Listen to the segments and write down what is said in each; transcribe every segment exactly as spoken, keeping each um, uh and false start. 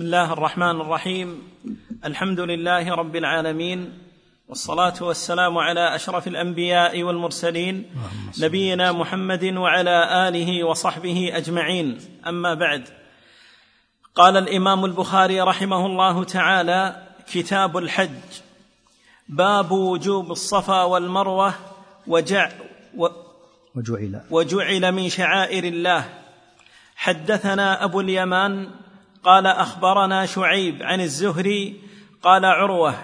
بسم الله الرحمن الرحيم. الحمد لله رب العالمين، والصلاة والسلام على أشرف الأنبياء والمرسلين نبينا محمد وعلى آله وصحبه أجمعين، أما بعد. قال الإمام البخاري رحمه الله تعالى: كتاب الحج، باب وجوب الصفا والمروة وجع و وجعل, وجعل من شعائر الله. حدثنا أبو اليمان قال أخبرنا شعيب عن الزهري قال عروة: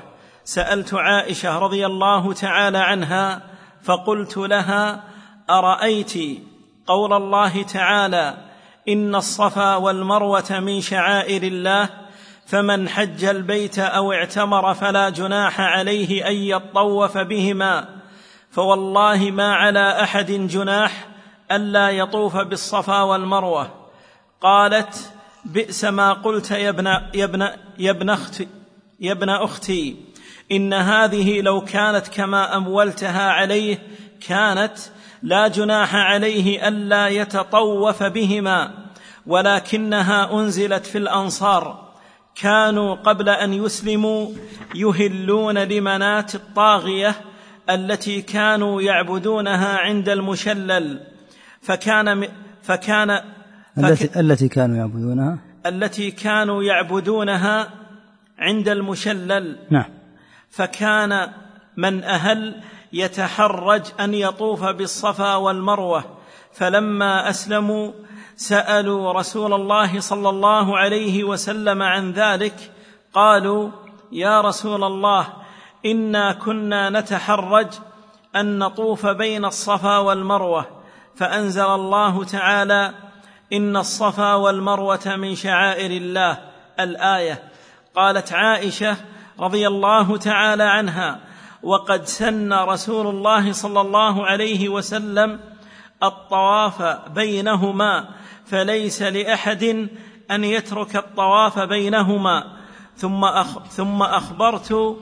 سألت عائشة رضي الله تعالى عنها فقلت لها: أرأيت قول الله تعالى: إن الصفا والمروة من شعائر الله فمن حج البيت أو اعتمر فلا جناح عليه أن يطوف بهما، فوالله ما على أحد جناح ألا يطوف بالصفا والمروة. قالت: بئس ما قلت يا ابن, يا ابن, يا ابن, أختي, يا ابن أختي إن هذه لو كانت كما أمولتها عليه كانت لا جناح عليه ألا يتطوف بهما، ولكنها أنزلت في الأنصار كانوا قبل أن يسلموا يهلون لمنات الطاغية التي كانوا يعبدونها عند المشلل، فكان فكان فك التي كانوا يعبدونها التي كانوا يعبدونها عند المشلل نعم. فكان من أهل يتحرج أن يطوف بالصفا والمروة، فلما أسلموا سألوا رسول الله صلى الله عليه وسلم عن ذلك، قالوا: يا رسول الله، إنا كنا نتحرج أن نطوف بين الصفا والمروة، فأنزل الله تعالى: إن الصفا والمروة من شعائر الله، الآية. قالت عائشة رضي الله تعالى عنها: وقد سن رسول الله صلى الله عليه وسلم الطواف بينهما، فليس لأحد أن يترك الطواف بينهما. ثم أخ ثم أخبرت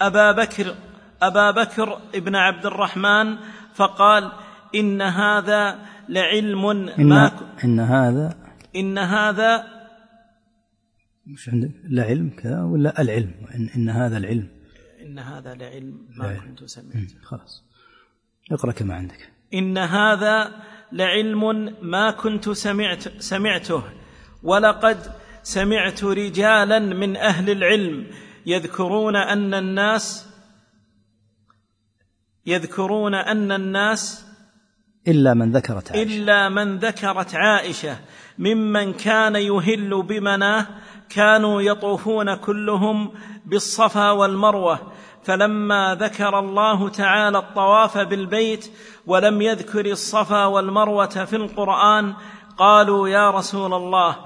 أبا بكر أبا بكر ابن عبد الرحمن فقال: إن هذا لعلم ما إن, إن هذا إن هذا مش عندك لا علم كذا ولا العلم إن, إن هذا العلم إن هذا لعلم ما كنت سمعته. خلاص اقرأ كما عندك. إن هذا لعلم ما كنت سمعت سمعته ولقد سمعت رجالا من أهل العلم يذكرون أن الناس يذكرون أن الناس إلا من ذكرت عائشة إلا من ذكرت عائشة ممن كان يهل بمناه كانوا يطوفون كلهم بالصفا والمروة، فلما ذكر الله تعالى الطواف بالبيت ولم يذكر الصفا والمروة في القرآن، قالوا: يا رسول الله،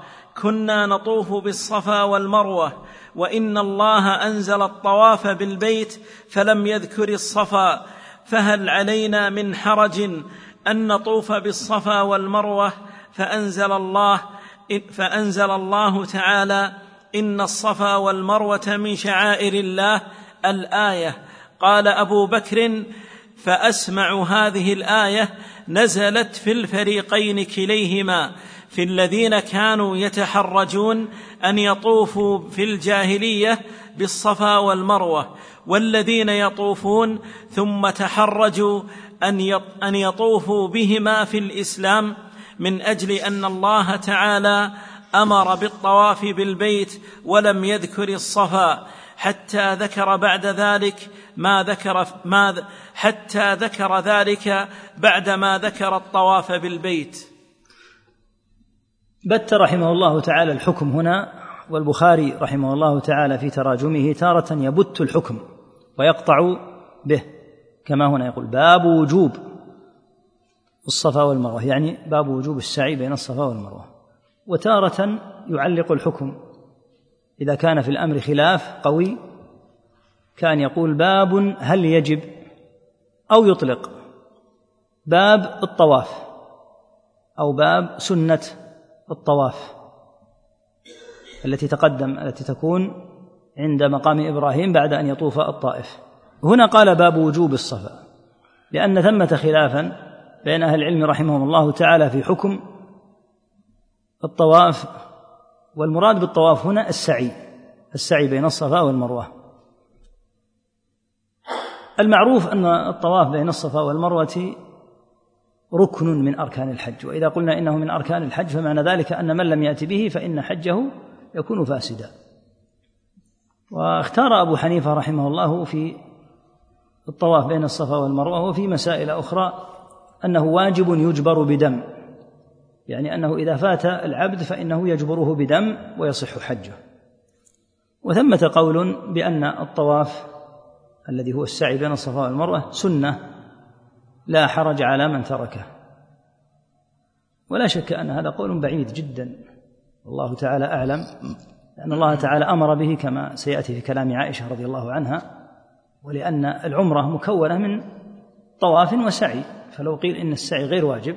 كنا نطوف بالصفا والمروة، وإن الله أنزل الطواف بالبيت فلم يذكر الصفا، فهل علينا من حرج أن نطوف بالصفا والمروة؟ فأنزل الله فأنزل الله تعالى: إن الصفا والمروة من شعائر الله، الآية. قال أبو بكر: فأسمع هذه الآية نزلت في الفريقين كليهما، في الذين كانوا يتحرجون أن يطوفوا في الجاهلية بالصفا والمروة، والذين يطوفون ثم تحرجوا أن يطوفوا بهما في الإسلام، من أجل أن الله تعالى أمر بالطواف بالبيت ولم يذكر الصفا، حتى ذكر بعد ذلك ما ذكر ما حتى ذكر ذلك بعدما ذكر الطواف بالبيت. بت رحمه الله تعالى الحكم هنا، والبخاري رحمه الله تعالى في تراجمه تارة يبت الحكم ويقطع به، كما هنا يقول: باب وجوب الصفا والمروة، يعني باب وجوب السعي بين الصفا والمروة. وتارة يعلق الحكم إذا كان في الأمر خلاف قوي، كان يقول: باب هل يجب، أو يطلق باب الطواف أو باب سنة الطواف التي تقدم، التي تكون عند مقام إبراهيم بعد أن يطوف الطائف. هنا قال: باب وجوب الصفا، لأن ثمة خلافا بين أهل العلم رحمهم الله تعالى في حكم الطواف والمراد بالطواف هنا السعي، السعي بين الصفا والمروة. المعروف أن الطواف بين الصفا والمروة ركن من أركان الحج، وإذا قلنا إنه من أركان الحج فمعنى ذلك أن من لم يأتي به فإن حجه يكون فاسدا. واختار أبو حنيفة رحمه الله في الطواف بين الصفا والمروة وفي مسائل أخرى أنه واجب يجبر بدم، يعني أنه إذا فات العبد فإنه يجبره بدم ويصح حجه. وثمة قول بأن الطواف الذي هو السعي بين الصفا والمروة سنة لا حرج على من تركه، ولا شك أن هذا قول بعيد جدا، والله تعالى أعلم، لأن الله تعالى أمر به كما سيأتي في كلام عائشة رضي الله عنها، ولأن العمرة مكونة من طواف وسعي، فلو قيل إن السعي غير واجب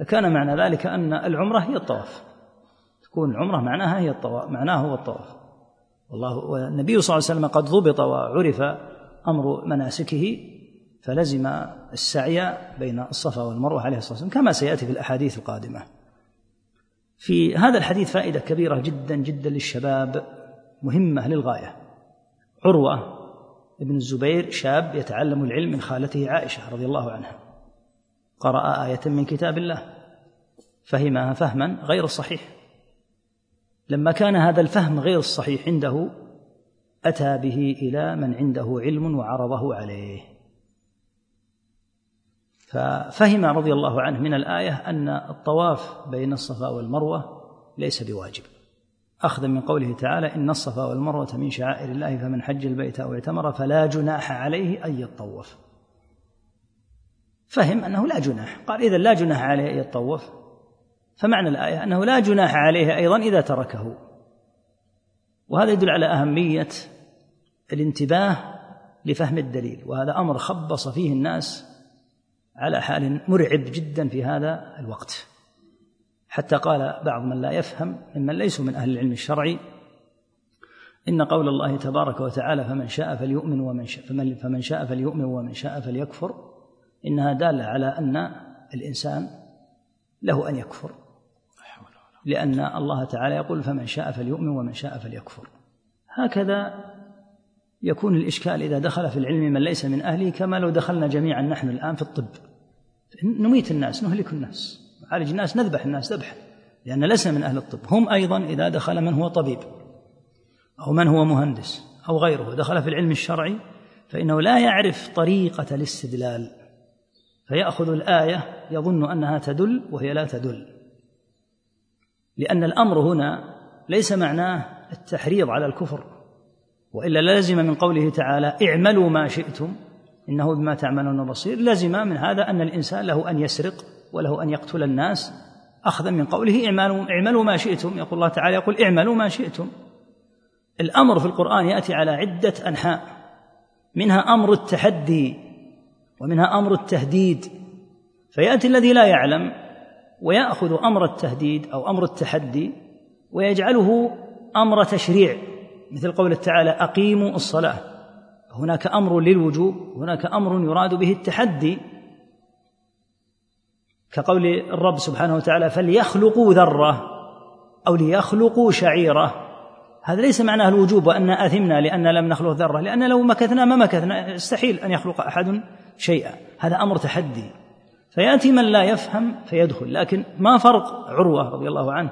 لكان معنى ذلك أن العمرة هي الطواف، تكون العمرة معناها هي الطواف، معناه هو الطواف. والله والنبي صلى الله عليه وسلم قد ضبط وعرف أمر مناسكه، فلزم السعي بين الصفا والمروة عليه الصلاة والسلام كما سيأتي في الأحاديث القادمة. في هذا الحديث فائدة كبيرة جدا جدا للشباب، مهمة للغاية. عروة ابن الزبير شاب يتعلم العلم من خالته عائشة رضي الله عنها، قرأ آية من كتاب الله فهمها فهما غير الصحيح، لما كان هذا الفهم غير الصحيح عنده أتى به إلى من عنده علم وعرضه عليه، ففهم رضي الله عنه من الآية أن الطواف بين الصفا والمروة ليس بواجب، أخذا من قوله تعالى إن الصفا والمروة من شعائر الله فمن حج البيت أو اعتمر فلا جناح عليه أن يطوف، فهم أنه لا جناح، قال إذا لا جناح عليه أن يطوف، فمعنى الآية أنه لا جناح عليه أيضا إذا تركه. وهذا يدل على أهمية الانتباه لفهم الدليل، وهذا أمر خبص فيه الناس على حال مرعب جدا في هذا الوقت، حتى قال بعض من لا يفهم ممن ليسوا من أهل العلم الشرعي إن قول الله تبارك وتعالى فمن شاء فليؤمن ومن شاء فمن شاء فليؤمن ومن شاء فليكفر إنها دالة على أن الإنسان له أن يكفر، لأن الله تعالى يقول فمن شاء فليؤمن ومن شاء فليكفر. هكذا يكون الإشكال إذا دخل في العلم من ليس من أهله، كما لو دخلنا جميعا نحن الآن في الطب نميت الناس، نهلك الناس، نعالج الناس، نذبح الناس ذبحا، لأن لسنا من أهل الطب. هم أيضا إذا دخل من هو طبيب أو من هو مهندس أو غيره دخل في العلم الشرعي فإنه لا يعرف طريقة الاستدلال، فيأخذ الآية يظن أنها تدل وهي لا تدل، لأن الأمر هنا ليس معناه التحريض على الكفر، وإلا لازم من قوله تعالى اعملوا ما شئتم إنه بما تعملون بصير، لازم من هذا أن الإنسان له أن يسرق وله أن يقتل الناس، أخذا من قوله اعملوا, اعملوا ما شئتم، يقول الله تعالى يقول اعملوا ما شئتم. الأمر في القرآن يأتي على عدة أنحاء، منها أمر التحدي ومنها أمر التهديد، فيأتي الذي لا يعلم ويأخذ أمر التهديد أو أمر التحدي ويجعله أمر تشريع، مثل قوله تعالى أقيموا الصلاة، هناك أمر للوجوب، هناك أمر يراد به التحدي، كقول الرب سبحانه وتعالى فليخلقوا ذرة أو ليخلقوا شعيرة، هذا ليس معناه الوجوب وأن أثمنا لأن لم نخلق ذرة، لأن لو مكثنا ما مكثنا، استحيل أن يخلق أحد شيئا، هذا أمر تحدي، فيأتي من لا يفهم فيدخل. لكن ما فرق عروة رضي الله عنه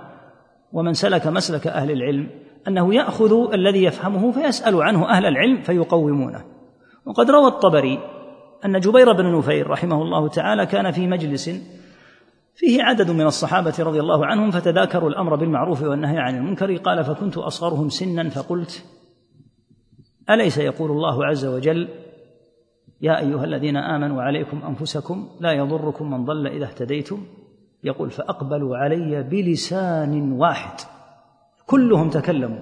ومن سلك مسلك أهل العلم أنه يأخذ الذي يفهمه فيسأل عنه أهل العلم فيقومونه. وقد روى الطبري أن جبير بن نفير رحمه الله تعالى كان في مجلس فيه عدد من الصحابة رضي الله عنهم فتذاكروا الأمر بالمعروف والنهي عن المنكر، قال فكنت أصغرهم سنا فقلت أليس يقول الله عز وجل يا أيها الذين آمنوا عليكم أنفسكم لا يضركم من ضل إذا اهتديتم، يقول فأقبلوا علي بلسان واحد كلهم تكلموا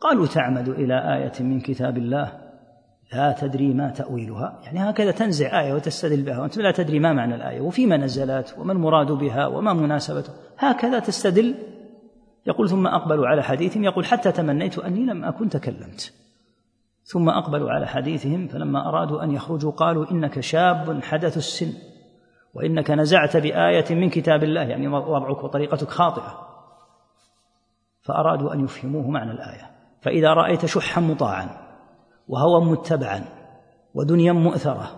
قالوا تعمد إلى آية من كتاب الله لا تدري ما تأويلها، يعني هكذا تنزع آية وتستدل بها وأنت لا تدري ما معنى الآية وفيما نزلت وما المراد بها وما مناسبته، هكذا تستدل. يقول ثم أقبلوا على حديثهم، يقول حتى تمنيت أني لم أكن تكلمت، ثم أقبلوا على حديثهم فلما أرادوا أن يخرجوا قالوا إنك شاب حدث السن وإنك نزعت بآية من كتاب الله، يعني وضعك وطريقتك خاطئة، فأرادوا أن يفهموه معنى الآية. فإذا رأيت شحا مطاعا وهوى متبعا ودنيا مؤثرة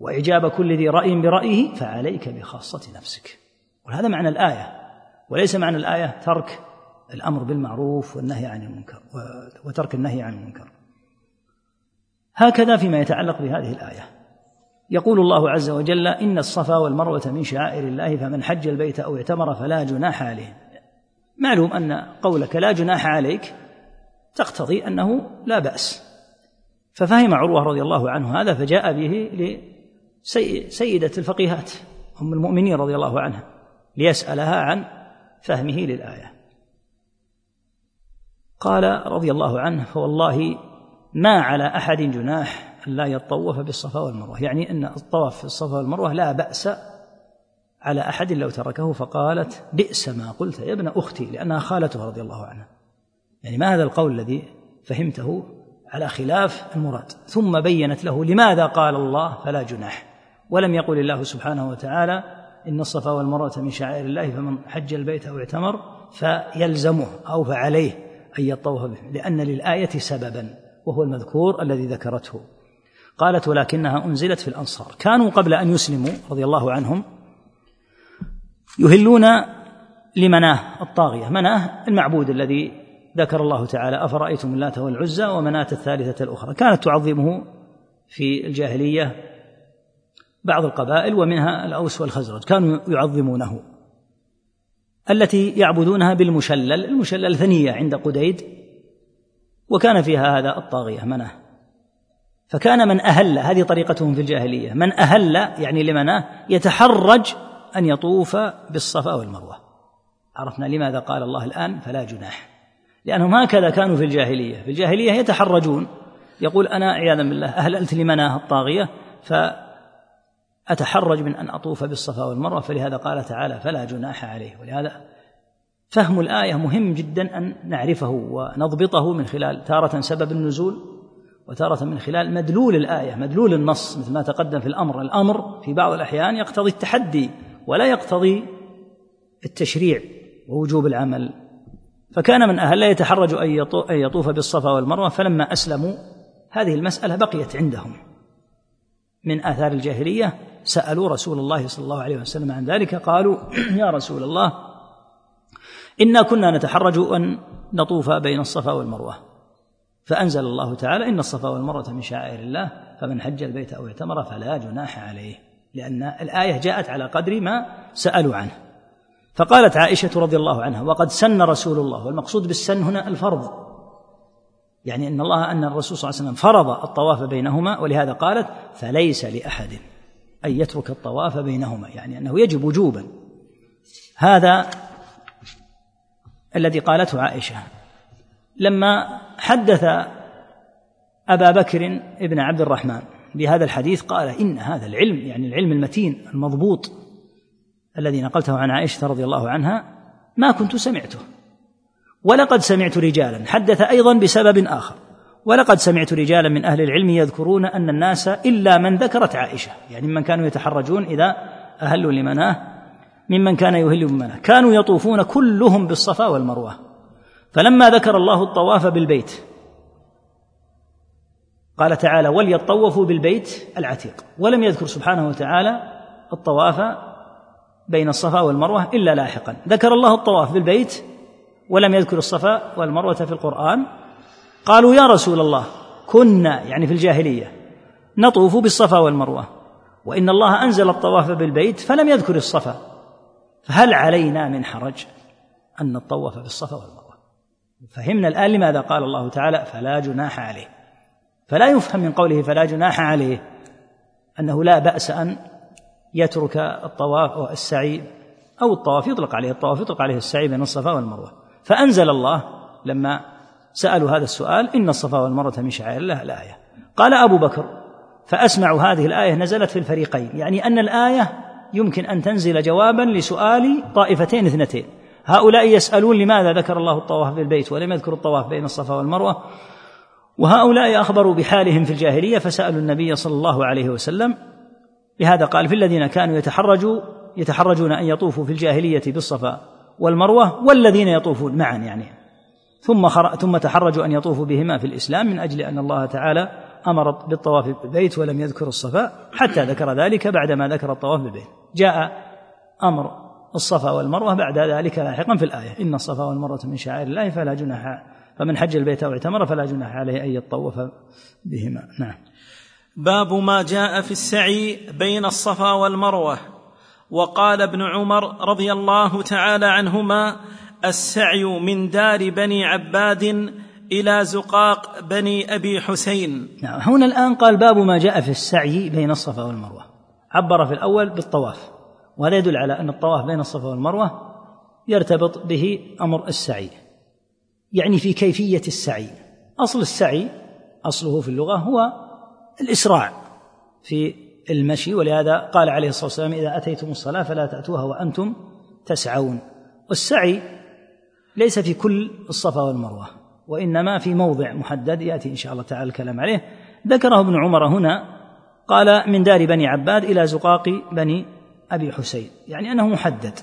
وإجابة كل ذي رأي برأيه فعليك بخاصة نفسك. وهذا معنى الآية، وليس معنى الآية ترك الأمر بالمعروف والنهي عن المنكر وترك النهي عن المنكر. هكذا فيما يتعلق بهذه الآية. يقول الله عز وجل: إن الصفا والمروة من شعائر الله فمن حج البيت أو اعتمر فلا جناح عليه. معلوم أن قولك لا جناح عليك تقتضي أنه لا بأس، ففهم عروة رضي الله عنه هذا فجاء به لسيدة الفقيهات أم المؤمنين رضي الله عنها ليسألها عن فهمه للآية. قال رضي الله عنه: فوالله ما على أحد جناح لا يطوف بالصفا والمروة، يعني أن الطواف في الصفا والمروة لا بأس على أحد لو تركه. فقالت: بئس ما قلت يا ابن أختي، لأنها خالتها رضي الله عنها. يعني ما هذا القول الذي فهمته على خلاف المراد. ثم بينت له لماذا قال الله فلا جناح ولم يقل الله سبحانه وتعالى إن الصفا والمروة من شعائر الله فمن حج البيت أو اعتمر فيلزمه أو فعليه أن يطوف به، لأن للآية سببا وهو المذكور الذي ذكرته. قالت: ولكنها أنزلت في الأنصار، كانوا قبل أن يسلموا رضي الله عنهم يهلون لمناه الطاغية، مناه المعبود الذي ذكر الله تعالى: أفرأيتم اللات والعزى ومناة الثالثة الأخرى. كانت تعظمه في الجاهلية بعض القبائل ومنها الأوس والخزرج، كانوا يعظمونه، التي يعبدونها بالمشلل. المشلل ثنية عند قديد وكان فيها هذا الطاغية مناه. فكان من أهل، هذه طريقتهم في الجاهلية، من أهل يعني لمناه يتحرج أن يطوف بالصفا والمروة. عرفنا لماذا قال الله الآن فلا جناح، لأنهم هكذا كانوا في الجاهلية، في الجاهلية يتحرجون، يقول أنا عياذا بالله أهللت لمناه الطاغية فأتحرج من أن أطوف بالصفا والمروة، فلهذا قال تعالى فلا جناح عليه. ولهذا فهم الآية مهم جدا أن نعرفه ونضبطه من خلال تارة سبب النزول وتارة من خلال مدلول الآية، مدلول النص، مثل ما تقدم في الأمر. الأمر في بعض الأحيان يقتضي التحدي ولا يقتضي التشريع ووجوب العمل. فكان من أهل يتحرج أن يطوف بالصفا والمروة، فلما أسلموا هذه المسألة بقيت عندهم من آثار الجاهلية. سألوا رسول الله صلى الله عليه وسلم عن ذلك، قالوا: يا رسول الله إنا كنا نتحرج أن نطوف بين الصفا والمروة، فأنزل الله تعالى إن الصفا والمروة من شعائر الله فمن حج البيت أو اعتمر فلا جناح عليه، لأن الآية جاءت على قدر ما سألوا عنه. فقالت عائشة رضي الله عنها: وقد سن رسول الله، والمقصود بالسن هنا الفرض، يعني أن الله أن الرسول صلى الله عليه وسلم فرض الطواف بينهما، ولهذا قالت فليس لأحد أن يترك الطواف بينهما، يعني أنه يجب وجوبا. هذا الذي قالته عائشة. لما حدث أبا بكر ابن عبد الرحمن بهذا الحديث قال: إن هذا العلم، يعني العلم المتين المضبوط الذي نقلته عن عائشة رضي الله عنها، ما كنت سمعته، ولقد سمعت رجالا، حدث أيضا بسبب آخر، ولقد سمعت رجالا من أهل العلم يذكرون أن الناس إلا من ذكرت عائشة، يعني من كانوا يتحرجون إذا أهلوا لمناه ممن كان يهل بمناه، كانوا يطوفون كلهم بالصفا والمروة. فلما ذكر الله الطواف بالبيت قال تعالى: وليطوفوا بالبيت العتيق، ولم يذكر سبحانه وتعالى الطواف بين الصفا والمروة إلا لاحقا. ذكر الله الطواف بالبيت ولم يذكر الصفا والمروة في القرآن. قالوا: يا رسول الله كنا، يعني في الجاهلية، نطوف بالصفا والمروة، وإن الله أنزل الطواف بالبيت فلم يذكر الصفا، فهل علينا من حرج أن نطوف بالصفا والمروة؟ فهمنا الآن لماذا قال الله تعالى فلا جناح عليه. فلا يفهم من قوله فلا جناح عليه أنه لا بأس أن يترك الطواف والسعي، أو الطواف يطلق عليه الطواف يطلق عليه السعي بين الصفا والمروة. فأنزل الله لما سألوا هذا السؤال إن الصفا والمروة من شعائر الله الآية. قال أبو بكر: فأسمع هذه الآية نزلت في الفريقين، يعني أن الآية يمكن أن تنزل جوابا لسؤال طائفتين اثنتين، هؤلاء يسألون لماذا ذكر الله الطواف بالبيت ولم يذكر الطواف بين الصفا والمروة، وهؤلاء أخبروا بحالهم في الجاهلية فسألوا النبي صلى الله عليه وسلم. لهذا قال: في الذين كانوا يتحرجوا يتحرجون أن يطوفوا في الجاهلية بالصفا والمروة والذين يطوفون معا، يعني ثم, ثم تحرجوا أن يطوفوا بهما في الإسلام من أجل أن الله تعالى أمر بالطواف بالبيت ولم يذكر الصفا حتى ذكر ذلك بعدما ذكر الطواف بالبيت. جاء أمر الصفا والمروة بعد ذلك لاحقا في الآية: إن الصفا والمروة من شعائر الله فلا جناح فمن حج البيت أو اعتمر فلا جناح عليه أن يطوف بهما. نعم. باب ما جاء في السعي بين الصفا والمروة. وقال ابن عمر رضي الله تعالى عنهما: السعي من دار بني عباد إلى زقاق بني أبي حسين. نعم. هنا الآن قال باب ما جاء في السعي بين الصفا والمروة، عبر في الأول بالطواف، وهذا يدل على أن الطواف بين الصفا والمروة يرتبط به أمر السعي، يعني في كيفية السعي. أصل السعي أصله في اللغة هو الإسراع في المشي، ولهذا قال عليه الصلاة والسلام: إذا أتيتم الصلاة فلا تأتوها وأنتم تسعون. والسعي ليس في كل الصفا والمروة، وإنما في موضع محدد يأتي إن شاء الله تعالى الكلام عليه. ذكره ابن عمر هنا، قال: من دار بني عباد إلى زقاق بني أبي حسين، يعني أنه محدد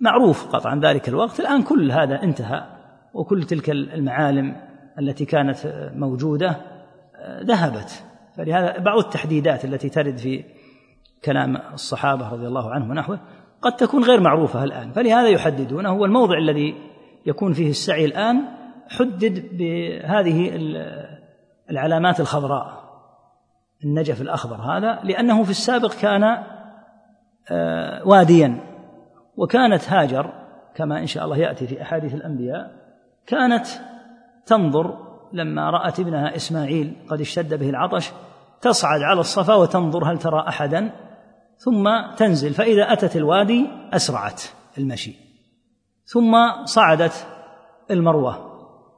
فمعروف قطعا ذلك الوقت. الآن كل هذا انتهى، وكل تلك المعالم التي كانت موجودة ذهبت، فلهذا بعض التحديدات التي ترد في كلام الصحابة رضي الله عنهم ونحوه قد تكون غير معروفة الآن، فلهذا يحددونه. هو الموضع الذي يكون فيه السعي الآن حدد بهذه العلامات الخضراء، النجف الأخضر هذا، لأنه في السابق كان واديا، وكانت هاجر كما إن شاء الله يأتي في أحاديث الأنبياء كانت تنظر لما رأت ابنها إسماعيل قد اشتد به العطش تصعد على الصفا وتنظر هل ترى أحدا ثم تنزل، فإذا أتت الوادي أسرعت المشي، ثم صعدت المروة،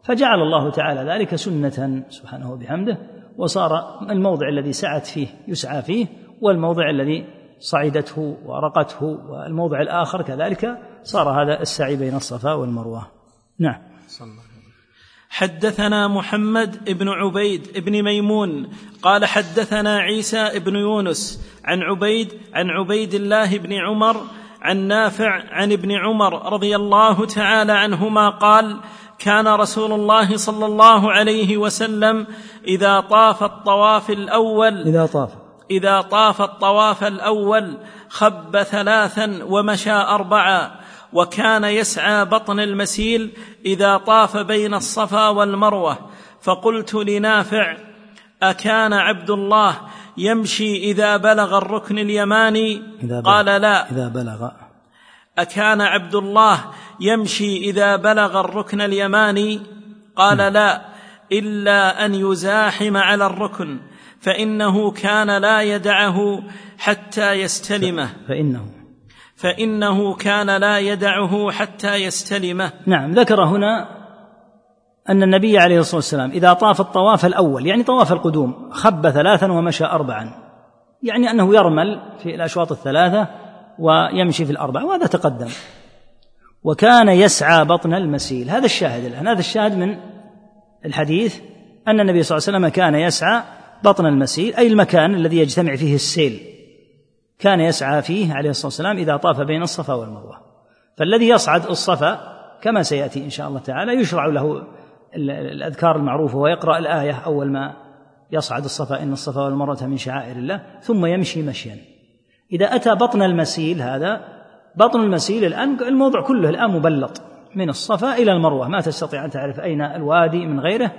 فجعل الله تعالى ذلك سنة سبحانه وبحمده، وصار الموضع الذي سعت فيه يسعى فيه، والموضع الذي صعدته ورقته والموضع الآخر كذلك صار هذا السعي بين الصفا والمروة. نعم. حدثنا محمد بن عبيد بن ميمون قال حدثنا عيسى بن يونس عن عبيد عن عبيد الله بن عمر عن نافع عن ابن عمر رضي الله تعالى عنهما قال: كان رسول الله صلى الله عليه وسلم إذا طاف الطواف الأول إذا طاف إذا طاف الطواف الأول خب ثلاثا ومشى أربعا، وكان يسعى بطن المسيل إذا طاف بين الصفا والمروة. فقلت لنافع: أكان عبد الله يمشي إذا بلغ الركن اليماني؟ قال: لا. إذا بلغ أكان عبد الله يمشي إذا بلغ الركن اليماني؟ قال: لا، إلا أن يزاحم على الركن، فإنه كان لا يدعه حتى يستلمه فإنه فإنه كان لا يدعه حتى يستلمه. نعم. ذكر هنا أن النبي عليه الصلاة والسلام إذا طاف الطواف الأول، يعني طواف القدوم، خب ثلاثا ومشى أربعا، يعني أنه يرمل في الأشواط الثلاثة ويمشي في الأربع، وهذا تقدم. وكان يسعى بطن المسيل، هذا الشاهد الآن، هذا الشاهد من الحديث أن النبي صلى الله عليه وسلم كان يسعى بطن المسيل، أي المكان الذي يجتمع فيه السيل، كان يسعى فيه عليه الصلاة والسلام إذا طاف بين الصفا والمروة. فالذي يصعد الصفا كما سيأتي إن شاء الله تعالى يشرع له الأذكار المعروفة، ويقرأ الآية أول ما يصعد الصفا: إن الصفا والمروة من شعائر الله، ثم يمشي مشيا. إذا أتى بطن المسيل، هذا بطن المسيل الآن الموضع كله الآن مبلط من الصفا إلى المروة، ما تستطيع أن تعرف أين الوادي من غيره،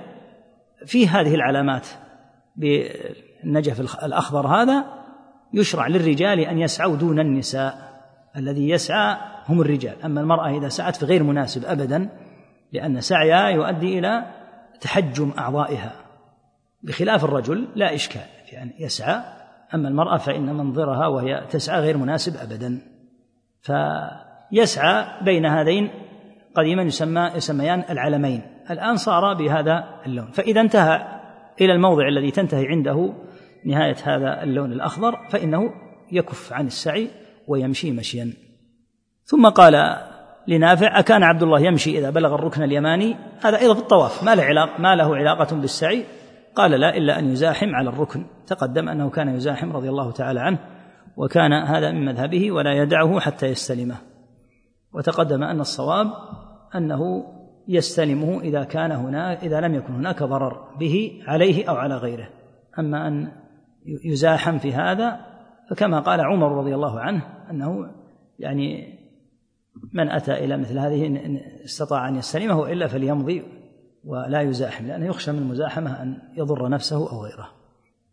فيه هذه العلامات بالنجف الأخضر. هذا يشرع للرجال أن يسعوا دون النساء، الذي يسعى هم الرجال، أما المرأة إذا سعت فغير مناسب أبدا، لأن سعيها يؤدي إلى تحجم أعضائها، بخلاف الرجل لا إشكال في أن يسعى، أما المرأة فإن منظرها وهي تسعى غير مناسب أبدا. فيسعى بين هذين قديما يسمى يسميان العلمين، الآن صار بهذا اللون، فإذا انتهى إلى الموضع الذي تنتهي عنده نهاية هذا اللون الأخضر فإنه يكف عن السعي ويمشي مشيا. ثم قال لنافع: أكان عبد الله يمشي إذا بلغ الركن اليماني؟ هذا أيضا في الطواف، ما له علاقة ما له علاقة بالسعي. قال: لا، إلا أن يزاحم على الركن. تقدم أنه كان يزاحم رضي الله تعالى عنه، وكان هذا من مذهبه ولا يدعه حتى يستلمه. وتقدم أن الصواب أنه يستلمه إذا كان هناك إذا لم يكن هناك ضرر به عليه أو على غيره. أما أن يزاحم في هذا فكما قال عمر رضي الله عنه أنه يعني من أتى إلى مثل هذه إن استطاع أن يستلمه إلا فليمضي ولا يزاحم، لأنه يخشى من المزاحمة أن يضر نفسه أو غيره.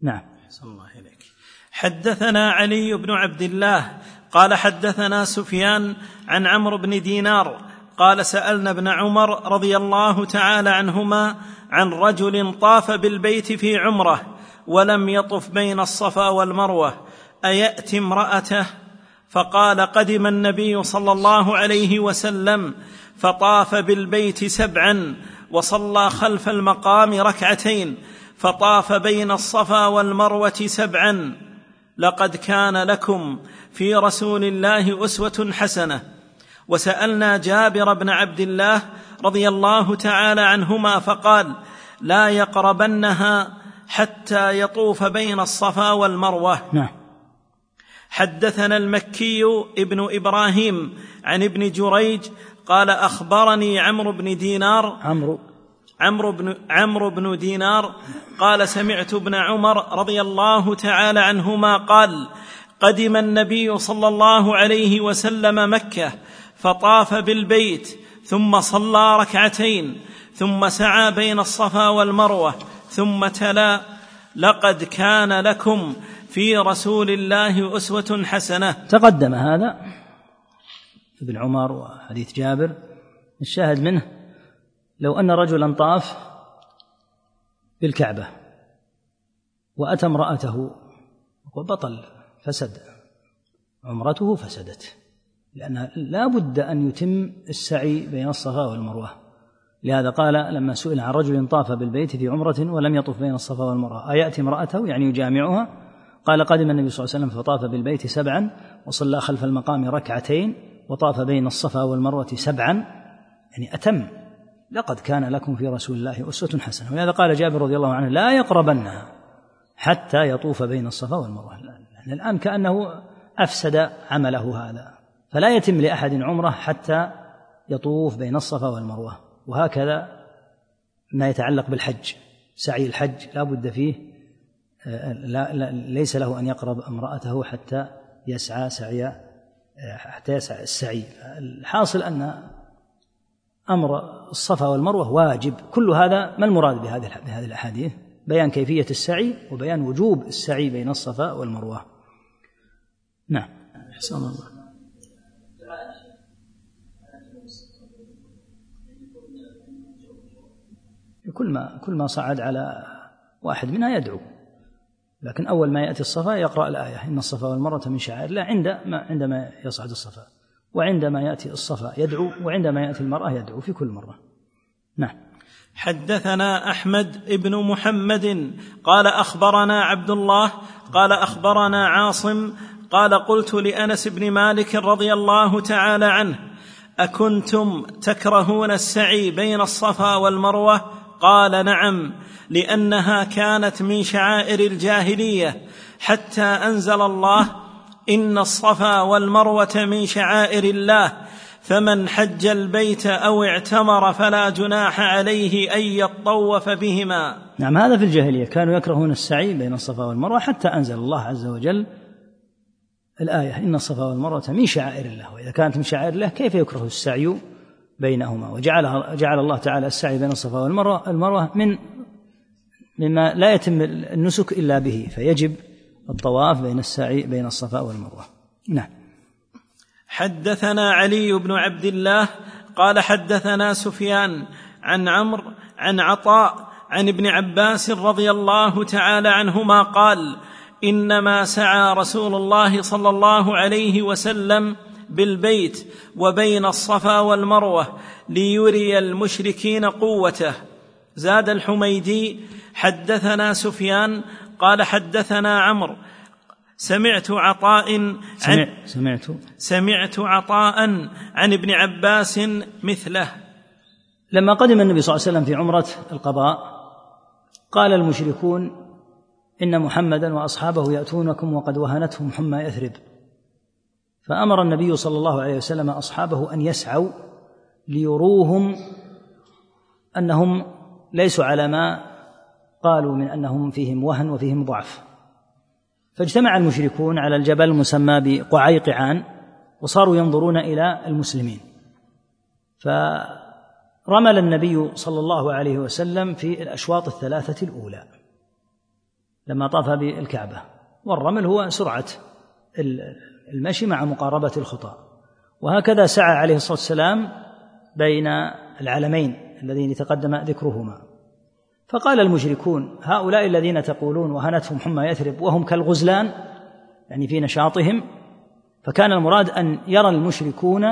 نعم. صلى الله عليك. حدثنا علي بن عبد الله قال حدثنا سفيان عن عمرو بن دينار قال سألنا ابن عمر رضي الله تعالى عنهما عن رجل طاف بالبيت في عمره ولم يطف بين الصفا والمروة أيأتي امرأته؟ فقال قدم النبي صلى الله عليه وسلم فطاف بالبيت سبعا وصلى خلف المقام ركعتين فطاف بين الصفا والمروة سبعا، لقد كان لكم في رسول الله أسوة حسنة. وسألنا جابر بن عبد الله رضي الله تعالى عنهما فقال لا يقربنها حتى يطوف بين الصفا والمروة. حدثنا المكي ابن إبراهيم عن ابن جريج قال أخبرني عمرو بن دينار عمرو عمرو بن, عمرو بن دينار قال سمعت ابن عمر رضي الله تعالى عنهما قال قدم النبي صلى الله عليه وسلم مكة فطاف بالبيت ثم صلى ركعتين ثم سعى بين الصفا والمروة ثم تلا لقد كان لكم في رسول الله أسوة حسنة. تقدم هذا ابن عمر وحديث جابر. الشاهد منه لو أن رجلا طاف بالكعبة وأتى امرأته وبطل فسد عمرته فسدت، لأنه لا بد أن يتم السعي بين الصفا والمروة. لهذا قال لما سئل عن رجل طاف بالبيت في عمرة ولم يطف بين الصفا والمروة أيأتي امرأته يعني يجامعها؟ قال قدم النبي صلى الله عليه وسلم فطاف بالبيت سبعا وصلى خلف المقام ركعتين وطاف بين الصفا والمروة سبعا يعني أتم. لقد كان لكم في رسول الله أسوة حسنة. ولهذا قال جابر رضي الله عنه لا يقربنها حتى يطوف بين الصفا والمروة. لأن الآن كأنه أفسد عمله هذا، فلا يتم لأحد عمره حتى يطوف بين الصفا والمروة. وهكذا ما يتعلق بالحج، سعي الحج لا بد فيه لا لا ليس له أن يقرب امرأته حتى يسعى سعي حتى يسعى السعي. الحاصل أن أمر الصفا والمروة واجب. كل هذا ما المراد بهذه الأحاديث؟ بيان كيفية السعي وبيان وجوب السعي بين الصفا والمروة. نعم. أحسن الله. كل ما كل ما صعد على واحد منها يدعو، لكن أول ما يأتي الصفا يقرأ الآية إن الصفا والمروة من شعائر الله عندما عندما يصعد الصفا، وعندما يأتي الصفا يدعو، وعندما يأتي المرأة يدعو في كل مرة. نعم. حدثنا أحمد ابن محمد قال أخبرنا عبد الله قال أخبرنا عاصم قال قلت لأنس بن مالك رضي الله تعالى عنه أكنتم تكرهون السعي بين الصفا والمروة؟ قال نعم، لأنها كانت من شعائر الجاهلية حتى أنزل الله إن الصفا والمروة من شعائر الله فمن حج البيت أو اعتمر فلا جناح عليه أن يطوف بهما. نعم. هذا في الجاهلية كانوا يكرهون السعي بين الصفا والمروة حتى أنزل الله عز وجل الآية إن الصفا والمروة من شعائر الله، وإذا كانت من شعائر الله كيف يكره السعي بينهما؟ وجعل جعل الله تعالى السعي بين الصفا والمروة المروة من مما لا يتم النسك إلا به، فيجب الطواف بين السعي بين الصفا والمروة. نعم. حدثنا علي بن عبد الله قال حدثنا سفيان عن عمرو عن عطاء عن ابن عباس رضي الله تعالى عنهما قال إنما سعى رسول الله صلى الله عليه وسلم بالبيت وبين الصفا والمروة ليري المشركين قوته. زاد الحميدي حدثنا سفيان قال حدثنا عمرو سمعت عطاء عن سمعت سمعت عطاء عن ابن عباس مثله. لما قدم النبي صلى الله عليه وسلم في عمرة القضاء قال المشركون إن محمدا وأصحابه يأتونكم وقد وهنتهم حمى يثرب، فأمر النبي صلى الله عليه وسلم أصحابه أن يسعوا ليروهم أنهم ليسوا على ما قالوا من أنهم فيهم وهن وفيهم ضعف. فاجتمع المشركون على الجبل المسمى بقعيقعان وصاروا ينظرون إلى المسلمين، فرمل النبي صلى الله عليه وسلم في الأشواط الثلاثة الأولى لما طاف بالكعبة، والرمل هو سرعة المشي مع مقاربة الخطى، وهكذا سعى عليه الصلاة والسلام بين العلمين الذين تقدم ذكرهما. فقال المشركون: هؤلاء الذين تقولون وهنتهم حمى يثرب وهم كالغزلان، يعني في نشاطهم. فكان المراد أن يرى المشركون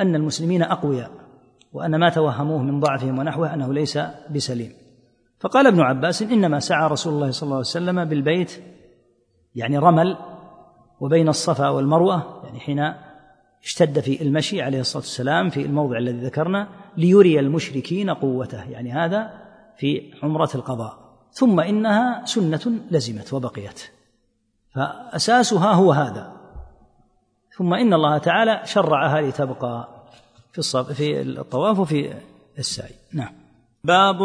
أن المسلمين أقوياء، وأن ما توهموه من ضعفهم ونحوه أنه ليس بسليم. فقال ابن عباس: إنما سعى رسول الله صلى الله عليه وسلم بالبيت، يعني رمل، وبين الصفا والمروة، يعني حين اشتد في المشي عليه الصلاة والسلام في الموضع الذي ذكرنا، ليري المشركين قوته، يعني هذا في عمرة القضاء. ثم إنها سنة لزمت وبقيت، فأساسها هو هذا. ثم إن الله تعالى شرعها لتبقى في في الطواف وفي السعي. نعم. باب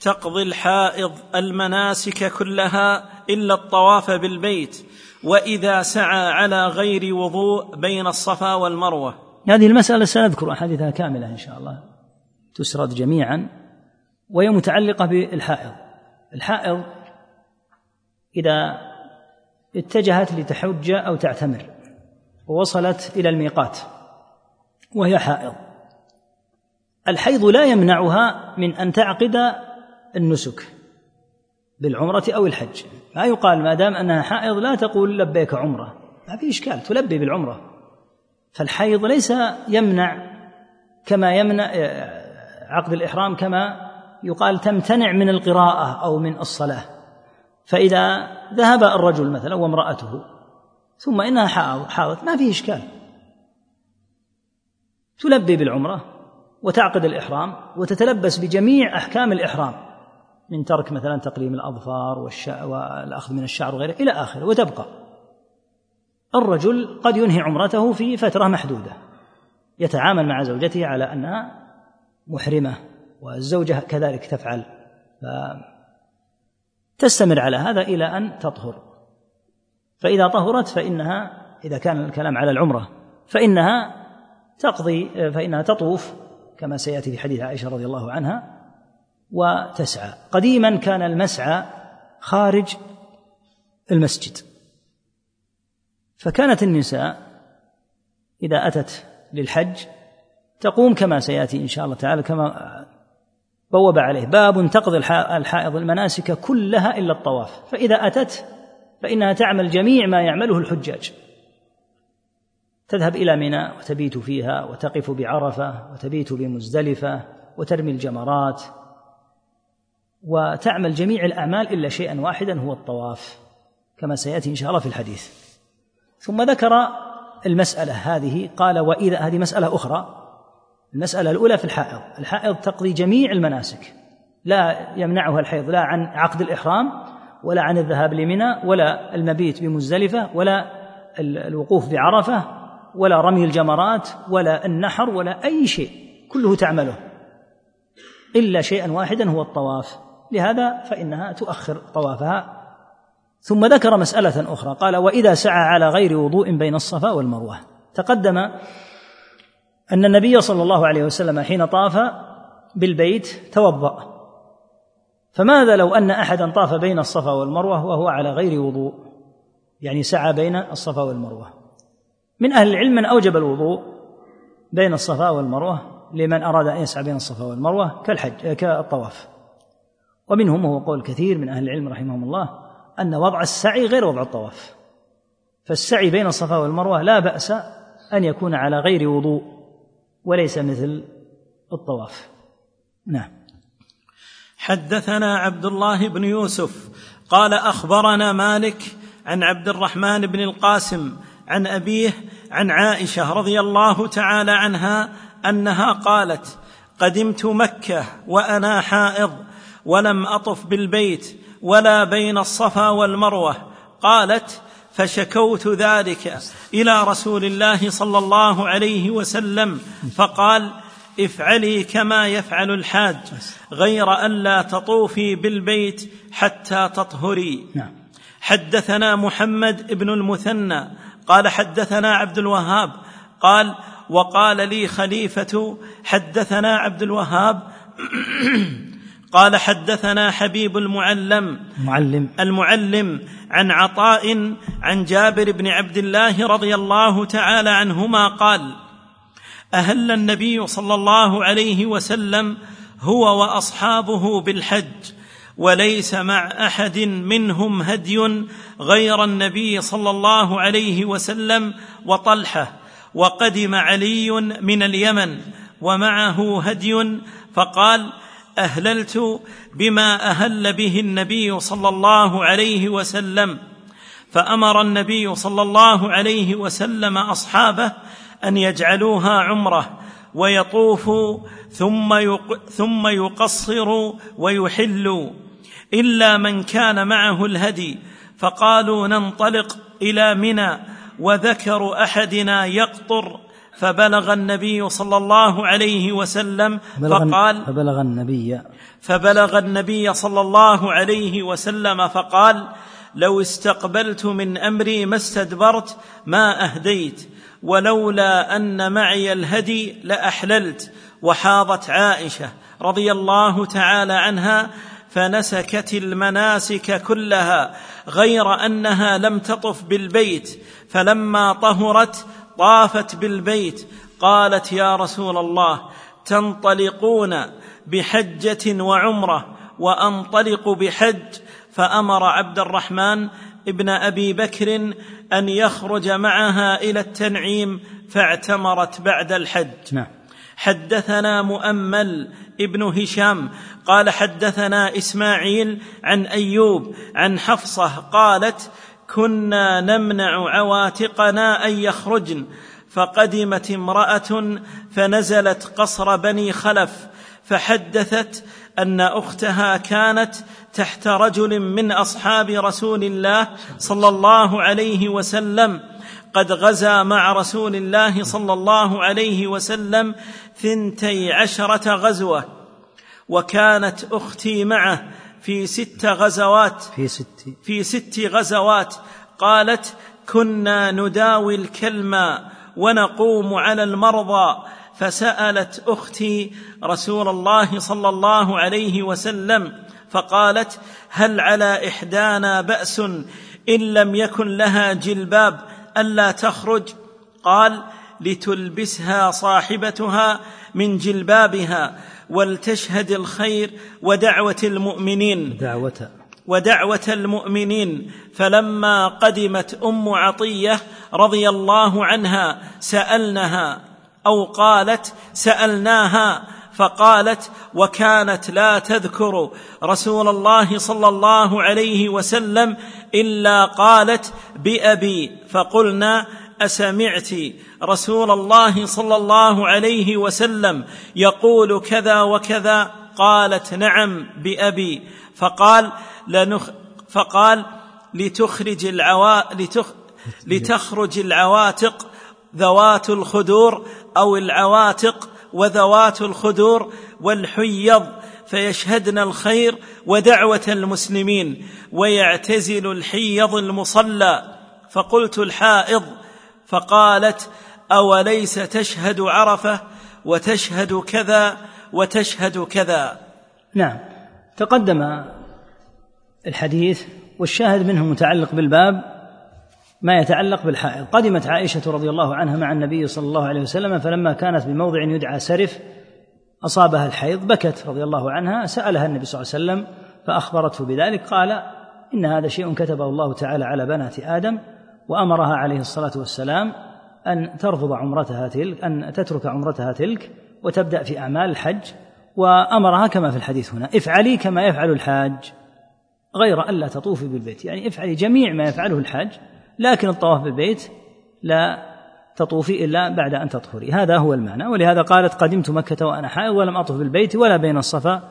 تقضي الحائض المناسك كلها إلا الطواف بالبيت وإذا سعى على غير وضوء بين الصفا والمروة. هذه المسألة سنذكر أحاديثها كاملة إن شاء الله، تسرد جميعا، وهي متعلقة بالحائض. الحائض إذا اتجهت لتحج أو تعتمر ووصلت إلى الميقات وهي حائض، الحيض لا يمنعها من أن تعقد النسك بالعمرة أو الحج. لا يقال ما دام أنها حائض لا تقول لبيك عمرة، ما في إشكال، تلبي بالعمرة. فالحيض ليس يمنع كما يمنع عقد الإحرام، كما يقال تمتنع من القراءة أو من الصلاة. فإذا ذهب الرجل مثلا وامرأته ثم إنها حاضت، ما في إشكال، تلبي بالعمرة وتعقد الإحرام وتتلبس بجميع أحكام الإحرام، من ترك مثلا تقليم الأظفار والأخذ من الشعر وغيره إلى آخره، وتبقى. الرجل قد ينهي عمرته في فترة محدودة، يتعامل مع زوجته على أنها محرمة، والزوجة كذلك تفعل، فتستمر على هذا إلى أن تطهر. فإذا طهرت فإنها، إذا كان الكلام على العمرة، فإنها تقضي، فإنها تطوف كما سيأتي في حديث عائشة رضي الله عنها، وتسعى. قديما كان المسعى خارج المسجد، فكانت النساء إذا أتت للحج تقوم كما سيأتي إن شاء الله تعالى، كما بوب عليه: باب تقضي الحائض المناسك كلها إلا الطواف. فإذا أتت فإنها تعمل جميع ما يعمله الحجاج، تذهب إلى منى وتبيت فيها، وتقف بعرفة، وتبيت بمزدلفة، وترمي الجمرات، وتعمل جميع الأعمال إلا شيئا واحدا هو الطواف، كما سيأتي إن شاء الله في الحديث. ثم ذكر المسألة هذه، قال: وإذا، هذه مسألة أخرى. المسألة الأولى في الحائض، الحائض تقضي جميع المناسك، لا يمنعها الحيض لا عن عقد الإحرام ولا عن الذهاب لمنى ولا المبيت بمزدلفة ولا الوقوف بعرفة ولا رمي الجمرات ولا النحر ولا أي شيء، كله تعمله إلا شيئا واحدا هو الطواف. لهذا فإنها تؤخر طوافها. ثم ذكر مسألة أخرى، قال: وإذا سعى على غير وضوء بين الصفا والمروة. تقدم أن النبي صلى الله عليه وسلم حين طاف بالبيت توضأ، فماذا لو أن أحدا طاف بين الصفا والمروة وهو على غير وضوء، يعني سعى بين الصفا والمروة؟ من أهل العلم من أوجب الوضوء بين الصفا والمروة لمن أراد أن يسعى بين الصفا والمروة كالحج كالطواف، ومنهم هو قول كثير من أهل العلم رحمهم الله أن وضع السعي غير وضع الطواف، فالسعي بين الصفا والمروة لا بأس أن يكون على غير وضوء وليس مثل الطواف. نعم. حدثنا عبد الله بن يوسف قال: أخبرنا مالك عن عبد الرحمن بن القاسم عن أبيه عن عائشة رضي الله تعالى عنها أنها قالت: قدمت مكة وأنا حائض ولم أطف بالبيت ولا بين الصفا والمروة. قالت: فشكوت ذلك إلى رسول الله صلى الله عليه وسلم، فقال: افعلي كما يفعل الحاج غير ألا تطوفي بالبيت حتى تطهري. حدثنا محمد بن المثنى قال حدثنا عبد الوهاب قال وقال لي خليفة حدثنا عبد الوهاب قال حدثنا حبيب المعلم معلم المعلم عن عطاء عن جابر بن عبد الله رضي الله تعالى عنهما قال أهل النبي صلى الله عليه وسلم هو وأصحابه بالحج وليس مع أحد منهم هدي غير النبي صلى الله عليه وسلم وطلحة، وقدم علي من اليمن ومعه هدي فقال أهللت بما أهل به النبي صلى الله عليه وسلم، فأمر النبي صلى الله عليه وسلم أصحابه أن يجعلوها عمره ويطوفوا ثم يقصروا ويحلوا إلا من كان معه الهدي، فقالوا ننطلق إلى منى وذكر أحدنا يقطر فبلغ النبي صلى الله عليه وسلم فقال فبلغ النبي فبلغ النبي صلى الله عليه وسلم فقال لو استقبلت من أمري ما استدبرت ما أهديت، ولولا أن معي الهدي لأحللت. وحاضت عائشة رضي الله تعالى عنها فنسكت المناسك كلها غير أنها لم تطف بالبيت، فلما طهرت طافت بالبيت. قالت يا رسول الله تنطلقون بحجة وعمرة وأنطلق بحج، فأمر عبد الرحمن ابن أبي بكر أن يخرج معها إلى التنعيم فاعتمرت بعد الحج. حدثنا مؤمل ابن هشام قال حدثنا إسماعيل عن أيوب عن حفصة قالت كنا نمنع عواتقنا أن يخرجن، فقدمت امرأة فنزلت قصر بني خلف فحدثت أن أختها كانت تحت رجل من أصحاب رسول الله صلى الله عليه وسلم قد غزا مع رسول الله صلى الله عليه وسلم ثنتي عشرة غزوة، وكانت أختي معه في ست غزوات في ست, في ست غزوات. قالت كنا نداوي الكلمة ونقوم على المرضى، فسألت أختي رسول الله صلى الله عليه وسلم فقالت هل على إحدانا بأس إن لم يكن لها جلباب ألا تخرج؟ قال لتلبسها صاحبتها من جلبابها ولتشهد الخير ودعوة المؤمنين دعوتها ودعوة المؤمنين. فلما قدمت أم عطية رضي الله عنها سألنها أو قالت سألناها فقالت وكانت لا تذكر رسول الله صلى الله عليه وسلم إلا قالت بأبي، فقلنا أسمعت رسول الله صلى الله عليه وسلم يقول كذا وكذا؟ قالت نعم بأبي. فقال لنخ فقال لتخرج العوا لتخ لتخرج العواتق ذوات الخدور أو العواتق وذوات الخدور والحيض فيشهدن الخير ودعوة المسلمين، ويعتزل الحيض المصلى. فقلت الحائض، فقالت أوليس تشهد عرفة وتشهد كذا وتشهد كذا؟ نعم، تقدم الحديث والشاهد منه متعلق بالباب ما يتعلق بالحائض. قدمت عائشة رضي الله عنها مع النبي صلى الله عليه وسلم، فلما كانت بموضع يدعى سرف أصابها الحيض بكت رضي الله عنها، سألها النبي صلى الله عليه وسلم فأخبرته بذلك، قال إن هذا شيء كتبه الله تعالى على بنات آدم، وأمرها عليه الصلاة والسلام أن ترفض عمرتها تلك أن تترك عمرتها تلك وتبدأ في أعمال الحج، وأمرها كما في الحديث هنا افعلي كما يفعل الحاج غير ألا تطوفي بالبيت، يعني افعلي جميع ما يفعله الحاج، لكن الطواف بالبيت لا تطوفي إلا بعد أن تطهري، هذا هو المعنى. ولهذا قالت قدمت مكة وأنا حائض ولم أطف بالبيت ولا بين الصفا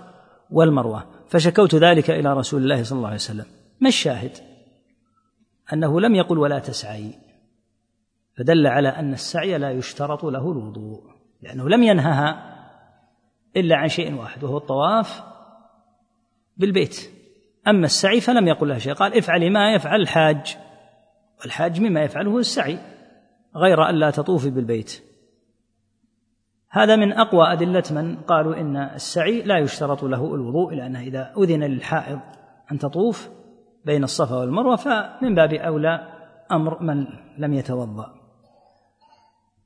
والمروة، فشكوت ذلك إلى رسول الله صلى الله عليه وسلم. ما الشاهد؟ أنه لم يقل ولا تسعي، فدل على أن السعي لا يشترط له الوضوء، لأنه لم ينهها إلا عن شيء واحد وهو الطواف بالبيت. أما السعي فلم يقل له شيء، قال افعلي ما يفعل الحاج، والحاج مما يفعله السعي غير أن لا تطوفي بالبيت. هذا من أقوى أدلة من قالوا إن السعي لا يشترط له الوضوء، لأنه إذا أذن للحائض أن تطوف بين الصفا والمروة فمن باب أولى أمر من لم يتوضأ.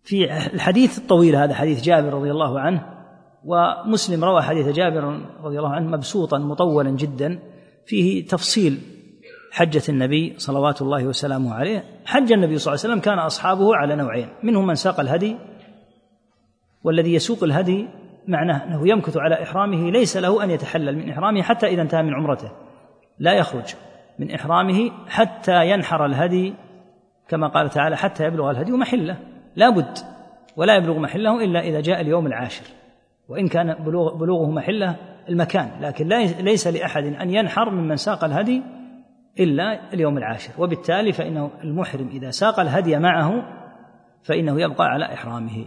في الحديث الطويل هذا حديث جابر رضي الله عنه، ومسلم روى حديث جابر رضي الله عنه مبسوطا مطولا جدا فيه تفصيل حجة النبي صلوات الله وسلامه عليه. حج النبي صلى الله عليه وسلم كان أصحابه على نوعين، منهم من ساق الهدي، والذي يسوق الهدي معناه أنه يمكث على إحرامه، ليس له أن يتحلل من إحرامه حتى إذا انتهى من عمرته، لا يخرج من إحرامه حتى ينحر الهدي كما قال تعالى حتى يبلغ الهدي محله، لا بد، ولا يبلغ محله إلا إذا جاء اليوم العاشر، وإن كان بلوغ بلوغه محله المكان، لكن ليس لأحد أن ينحر ممن ساق الهدي إلا اليوم العاشر، وبالتالي فإنه المحرم إذا ساق الهدي معه فإنه يبقى على إحرامه.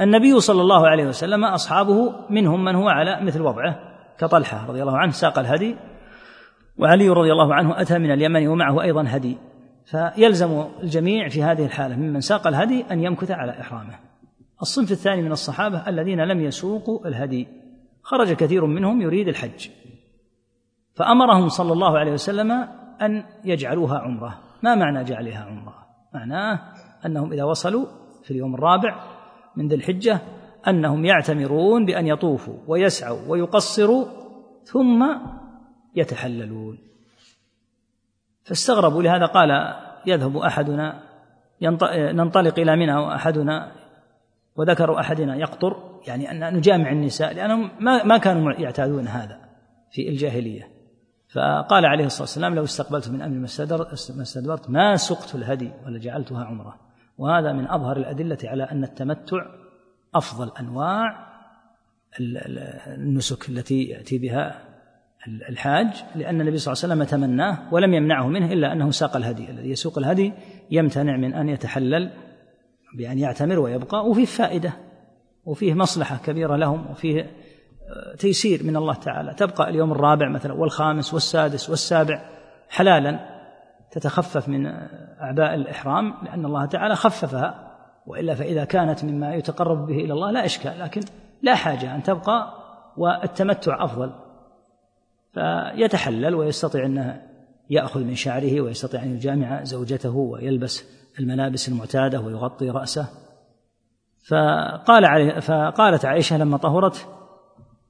النبي صلى الله عليه وسلم أصحابه منهم من هو على مثل وضعه كطلحة رضي الله عنه ساق الهدي، وعلي رضي الله عنه أتى من اليمن ومعه أيضا هدي، فيلزم الجميع في هذه الحالة ممن ساق الهدي أن يمكث على إحرامه. الصنف الثاني من الصحابة الذين لم يسوقوا الهدي، خرج كثير منهم يريد الحج، فأمرهم صلى الله عليه وسلم أن يجعلوها عمرة. ما معنى جعلها عمرة؟ معناه أنهم إذا وصلوا في اليوم الرابع من ذي الحجة أنهم يعتمرون بأن يطوفوا ويسعوا ويقصروا ثم يتحللون. فاستغربوا، لهذا قال يذهب أحدنا ننطلق إلى منى وأحدنا وذكر أحدنا يقطر، يعني أن نجامع النساء، لأنهم ما كانوا يعتادون هذا في الجاهلية. فقال عليه الصلاة والسلام لو استقبلت من أمر ما استدبرت ما سقت الهدي ولا جعلتها عمرة. وهذا من أظهر الأدلة على أن التمتع أفضل أنواع النسك التي يأتي بها الحاج، لأن النبي صلى الله عليه وسلم تمناه ولم يمنعه منه إلا أنه ساق الهدي. الذي يسوق الهدي يمتنع من أن يتحلل بأن يعتمر ويبقى، وفيه فائدة وفيه مصلحة كبيرة لهم، وفيه تيسير من الله تعالى، تبقى اليوم الرابع مثلا والخامس والسادس والسابع حلالا، تتخفف من أعباء الإحرام لأن الله تعالى خففها، وإلا فإذا كانت مما يتقرب به إلى الله لا إشكال، لكن لا حاجة أن تبقى، والتمتع أفضل. فيتحلل ويستطيع أن يأخذ من شعره، ويستطيع أن يجامع زوجته ويلبس الملابس المعتادة ويغطي رأسه. فقال علي فقالت عائشة لما طهرت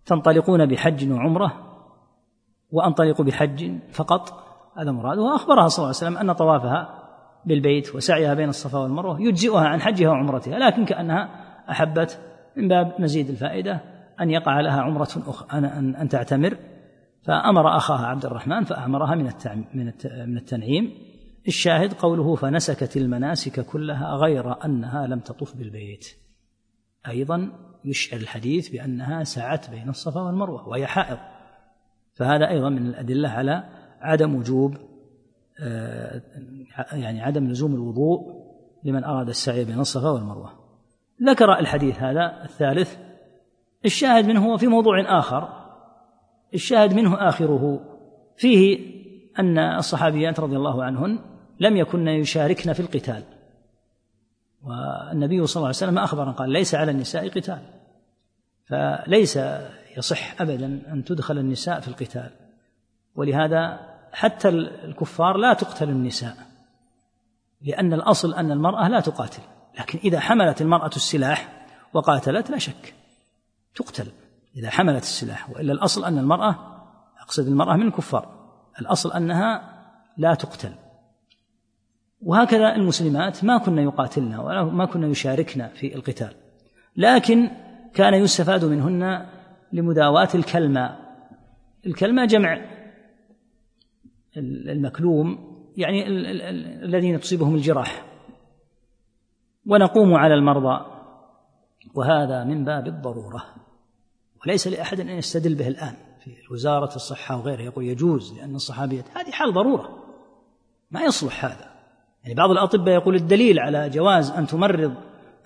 تنطلقون بحج وعمرة وأنطلق بحج فقط، هذا مراد. وأخبرها صلى الله عليه وسلم أن طوافها بالبيت وسعيها بين الصفا والمروة يجزئها عن حجها وعمرتها، لكن كأنها أحبت من باب مزيد الفائدة أن يقع لها عمرة أخرى أن تعتمر. فأمر أخاها عبد الرحمن فأمرها من من التنعيم. الشاهد قوله فنسكت المناسك كلها غير أنها لم تطف بالبيت، أيضا يشعر الحديث بأنها سعت بين الصفا والمروة وهي حائض، فهذا أيضا من الأدلة على عدم وجوب يعني عدم لزوم الوضوء لمن أراد السعي بين الصفا والمروة. ذكر الحديث هذا الثالث، الشاهد منه هو في موضوع آخر، الشاهد منه آخره فيه أن الصحابيات رضي الله عنهن لم يكن يشاركن في القتال، والنبي صلى الله عليه وسلم أخبرنا قال ليس على النساء قتال، فليس يصح أبدا أن تدخل النساء في القتال، ولهذا حتى الكفار لا تقتل النساء، لأن الأصل أن المرأة لا تقاتل، لكن إذا حملت المرأة السلاح وقاتلت لا شك تقتل إذا حملت السلاح، وإلا الأصل أن المرأة، أقصد المرأة من الكفار، الأصل أنها لا تقتل. وهكذا المسلمات ما كنا يقاتلنا ولا ما كنا يشاركنا في القتال، لكن كان يستفاد منهن لمداواة الكلمة. الكلمة جمع المكلوم، يعني الذين تصيبهم الجراح، ونقوم على المرضى، وهذا من باب الضرورة، وليس لأحد أن يستدل به الآن في وزارة الصحة وغيره يقول يجوز لأن الصحابيات، هذه حال ضرورة ما يصلح هذا. يعني بعض الأطباء يقول الدليل على جواز أن تمرض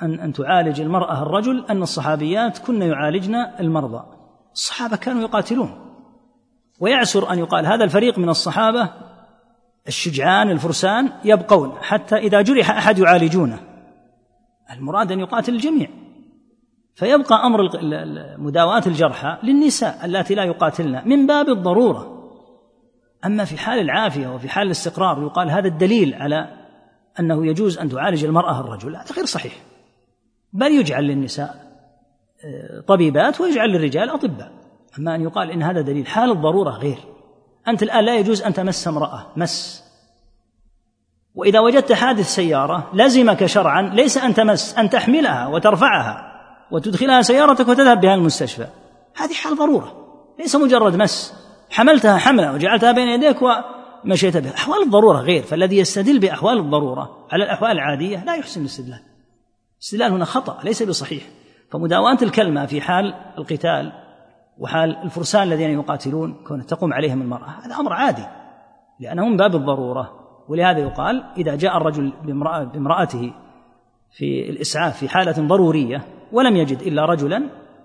أن, أن تعالج المرأة الرجل، أن الصحابيات كن يعالجن المرضى. الصحابة كانوا يقاتلون، ويعسر أن يقال هذا الفريق من الصحابة الشجعان الفرسان يبقون حتى إذا جرح أحد يعالجونه، المراد أن يقاتل الجميع، فيبقى أمر مداواة الجرحى للنساء اللاتي لا يقاتلن من باب الضرورة. أما في حال العافية وفي حال الاستقرار يقال هذا الدليل على أنه يجوز أن تعالج المرأة الرجل، هذا غير صحيح، بل يجعل للنساء طبيبات ويجعل للرجال أطباء. أما أن يقال إن هذا دليل حال الضرورة غير. أنت الآن لا يجوز أن تمس امرأة مس، وإذا وجدت حادث سيارة لزمك شرعا ليس أن تمس، أن تحملها وترفعها وتدخلها سيارتك وتذهب بها المستشفى، هذه حال ضرورة، ليس مجرد مس حملتها حملة وجعلتها بين يديك ومشيت بها. أحوال الضرورة غير، فالذي يستدل بأحوال الضرورة على الأحوال العادية لا يحسن الاستدلال، الاستدلال هنا خطأ ليس بصحيح. فمداواة الكلمة في حال القتال وحال الفرسان الذين يقاتلون كون تقوم عليهم المرأة هذا أمر عادي لأنه من باب الضرورة، ولهذا يقال إذا جاء الرجل بامرأته في الإسعاف في حالة ضرورية ولم يجد إلا رجلا،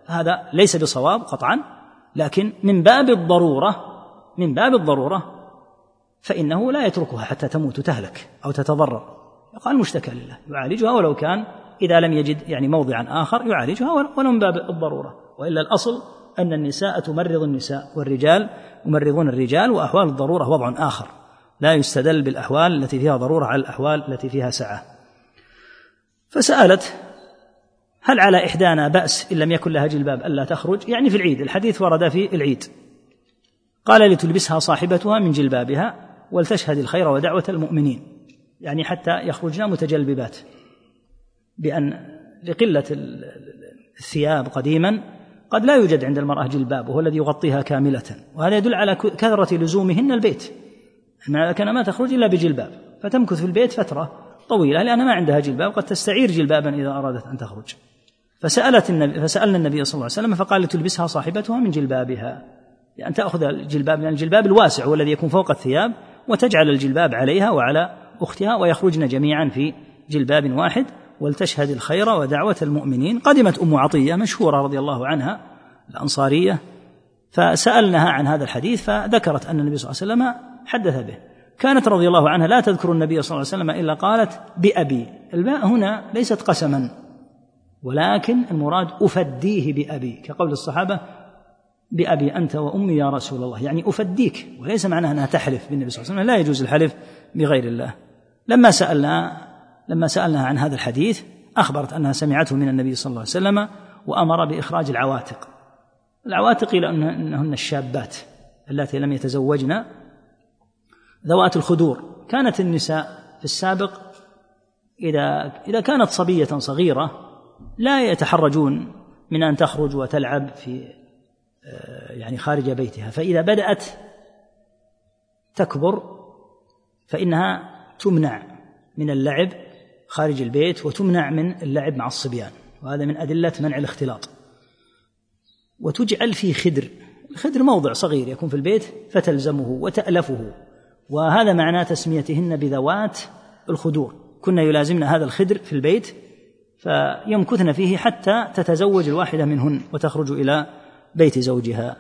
هذا ليس بصواب قطعا، لكن من باب الضرورة، من باب الضرورة فإنه لا يتركها حتى تموت تهلك أو تتضرر، يقال مشتكى لله يعالجها، ولو كان إذا لم يجد يعني موضعا آخر يعالجها ولو من باب الضرورة. وإلا الأصل أن النساء تمرض النساء والرجال يمرضون الرجال، وأحوال الضرورة وضع آخر، لا يستدل بالأحوال التي فيها ضرورة على الأحوال التي فيها سعة. فسألت هل على إحدانا بأس إن لم يكن لها جلباب ألا تخرج، يعني في العيد، الحديث ورد في العيد، قال لتلبسها صاحبتها من جلبابها ولتشهد الخير ودعوة المؤمنين، يعني حتى يخرجنا متجلببات، بأن لقلة الثياب قديما قد لا يوجد عند المرأة جلباب وهو الذي يغطيها كاملة، وهذا يدل على كثرة لزومهن البيت، أنها كان ما تخرج إلا بجلباب، فتمكث في البيت فترة طويلة لأنها ما عندها جلباب، قد تستعير جلبابا إذا أرادت أن تخرج. فسألت النبي فسألنا النبي صلى الله عليه وسلم فقال لتلبسها صاحبتها من جلبابها، يعني تأخذ الجلباب، لأن يعني الجلباب الواسع هو الذي يكون فوق الثياب، وتجعل الجلباب عليها وعلى أختها ويخرجن جميعا في جلباب واحد، ولتشهد الخير ودعوة المؤمنين. قدمت أم عطية مشهورة رضي الله عنها الأنصارية، فسألناها عن هذا الحديث فذكرت أن النبي صلى الله عليه وسلم حدث به. كانت رضي الله عنها لا تذكر النبي صلى الله عليه وسلم إلا قالت بأبي، الباء هنا ليست قسما ولكن المراد أفديه بأبي، كقول الصحابة بأبي أنت وأمي يا رسول الله، يعني أفديك، وليس معناها أنها تحلف بالنبي صلى الله عليه وسلم، لا يجوز الحلف بغير الله. لما سألنا لما سألناها عن هذا الحديث أخبرت أنها سمعته من النبي صلى الله عليه وسلم، وأمر بإخراج العواتق، العواتق لأنهن الشابات التي لم يتزوجن ذوات الخدور. كانت النساء في السابق إذا, إذا كانت صبية صغيرة لا يتحرجون من أن تخرج وتلعب في يعني خارج بيتها، فإذا بدأت تكبر فإنها تمنع من اللعب خارج البيت وتمنع من اللعب مع الصبيان، وهذا من أدلة منع الاختلاط. وتجعل فيه خدر، الخدر موضع صغير يكون في البيت فتلزمه وتألفه، وهذا معنى تسميتهن بذوات الخدور، كنا يلازمن هذا الخدر في البيت فيمكثن فيه حتى تتزوج الواحدة منهن وتخرج إلى بيت زوجها.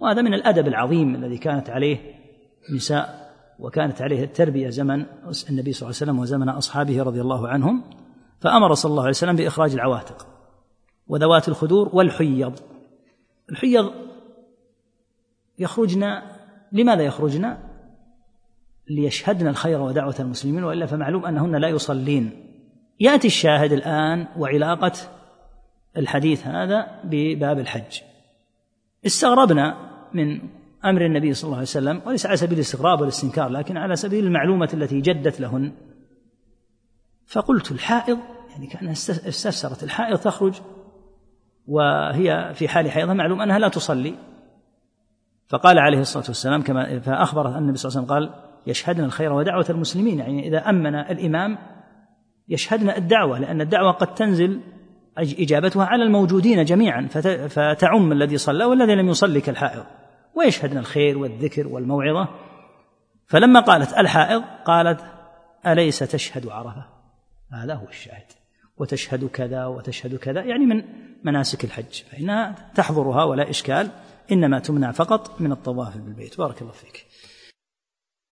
وهذا من الأدب العظيم الذي كانت عليه نساء، وكانت عليه التربية زمن النبي صلى الله عليه وسلم وزمن أصحابه رضي الله عنهم. فأمر صلى الله عليه وسلم بإخراج العواتق وذوات الخدور والحيض. الحيض يخرجنا، لماذا يخرجنا؟ ليشهدن الخير ودعوة المسلمين، وإلا فمعلوم أنهن لا يصلين. يأتي الشاهد الآن وعلاقة الحديث هذا بباب الحج. استغربنا من أمر النبي صلى الله عليه وسلم، وليس على سبيل الاستغراب والاستنكار لكن على سبيل المعلومة التي جدت لهن، فقلت الحائض، يعني كأنها استفسرت، الحائض تخرج وهي في حال حيضها، معلوم أنها لا تصلي. فقال عليه الصلاة والسلام كما فأخبرت أن النبي صلى الله عليه وسلم قال يشهدنا الخير ودعوة المسلمين، يعني إذا أمن الإمام يشهدنا الدعوة، لأن الدعوة قد تنزل إجابتها على الموجودين جميعا فتعم الذي صلى والذي لم يصلي كالحائض، ويشهدنا الخير والذكر والموعظة. فلما قالت الحائض قالت أليس تشهد عرفة؟ هذا هو الشاهد، وتشهد كذا وتشهد كذا، يعني من مناسك الحج، فإنها تحضرها ولا إشكال، إنما تمنع فقط من الطواف بالبيت. بارك الله فيك.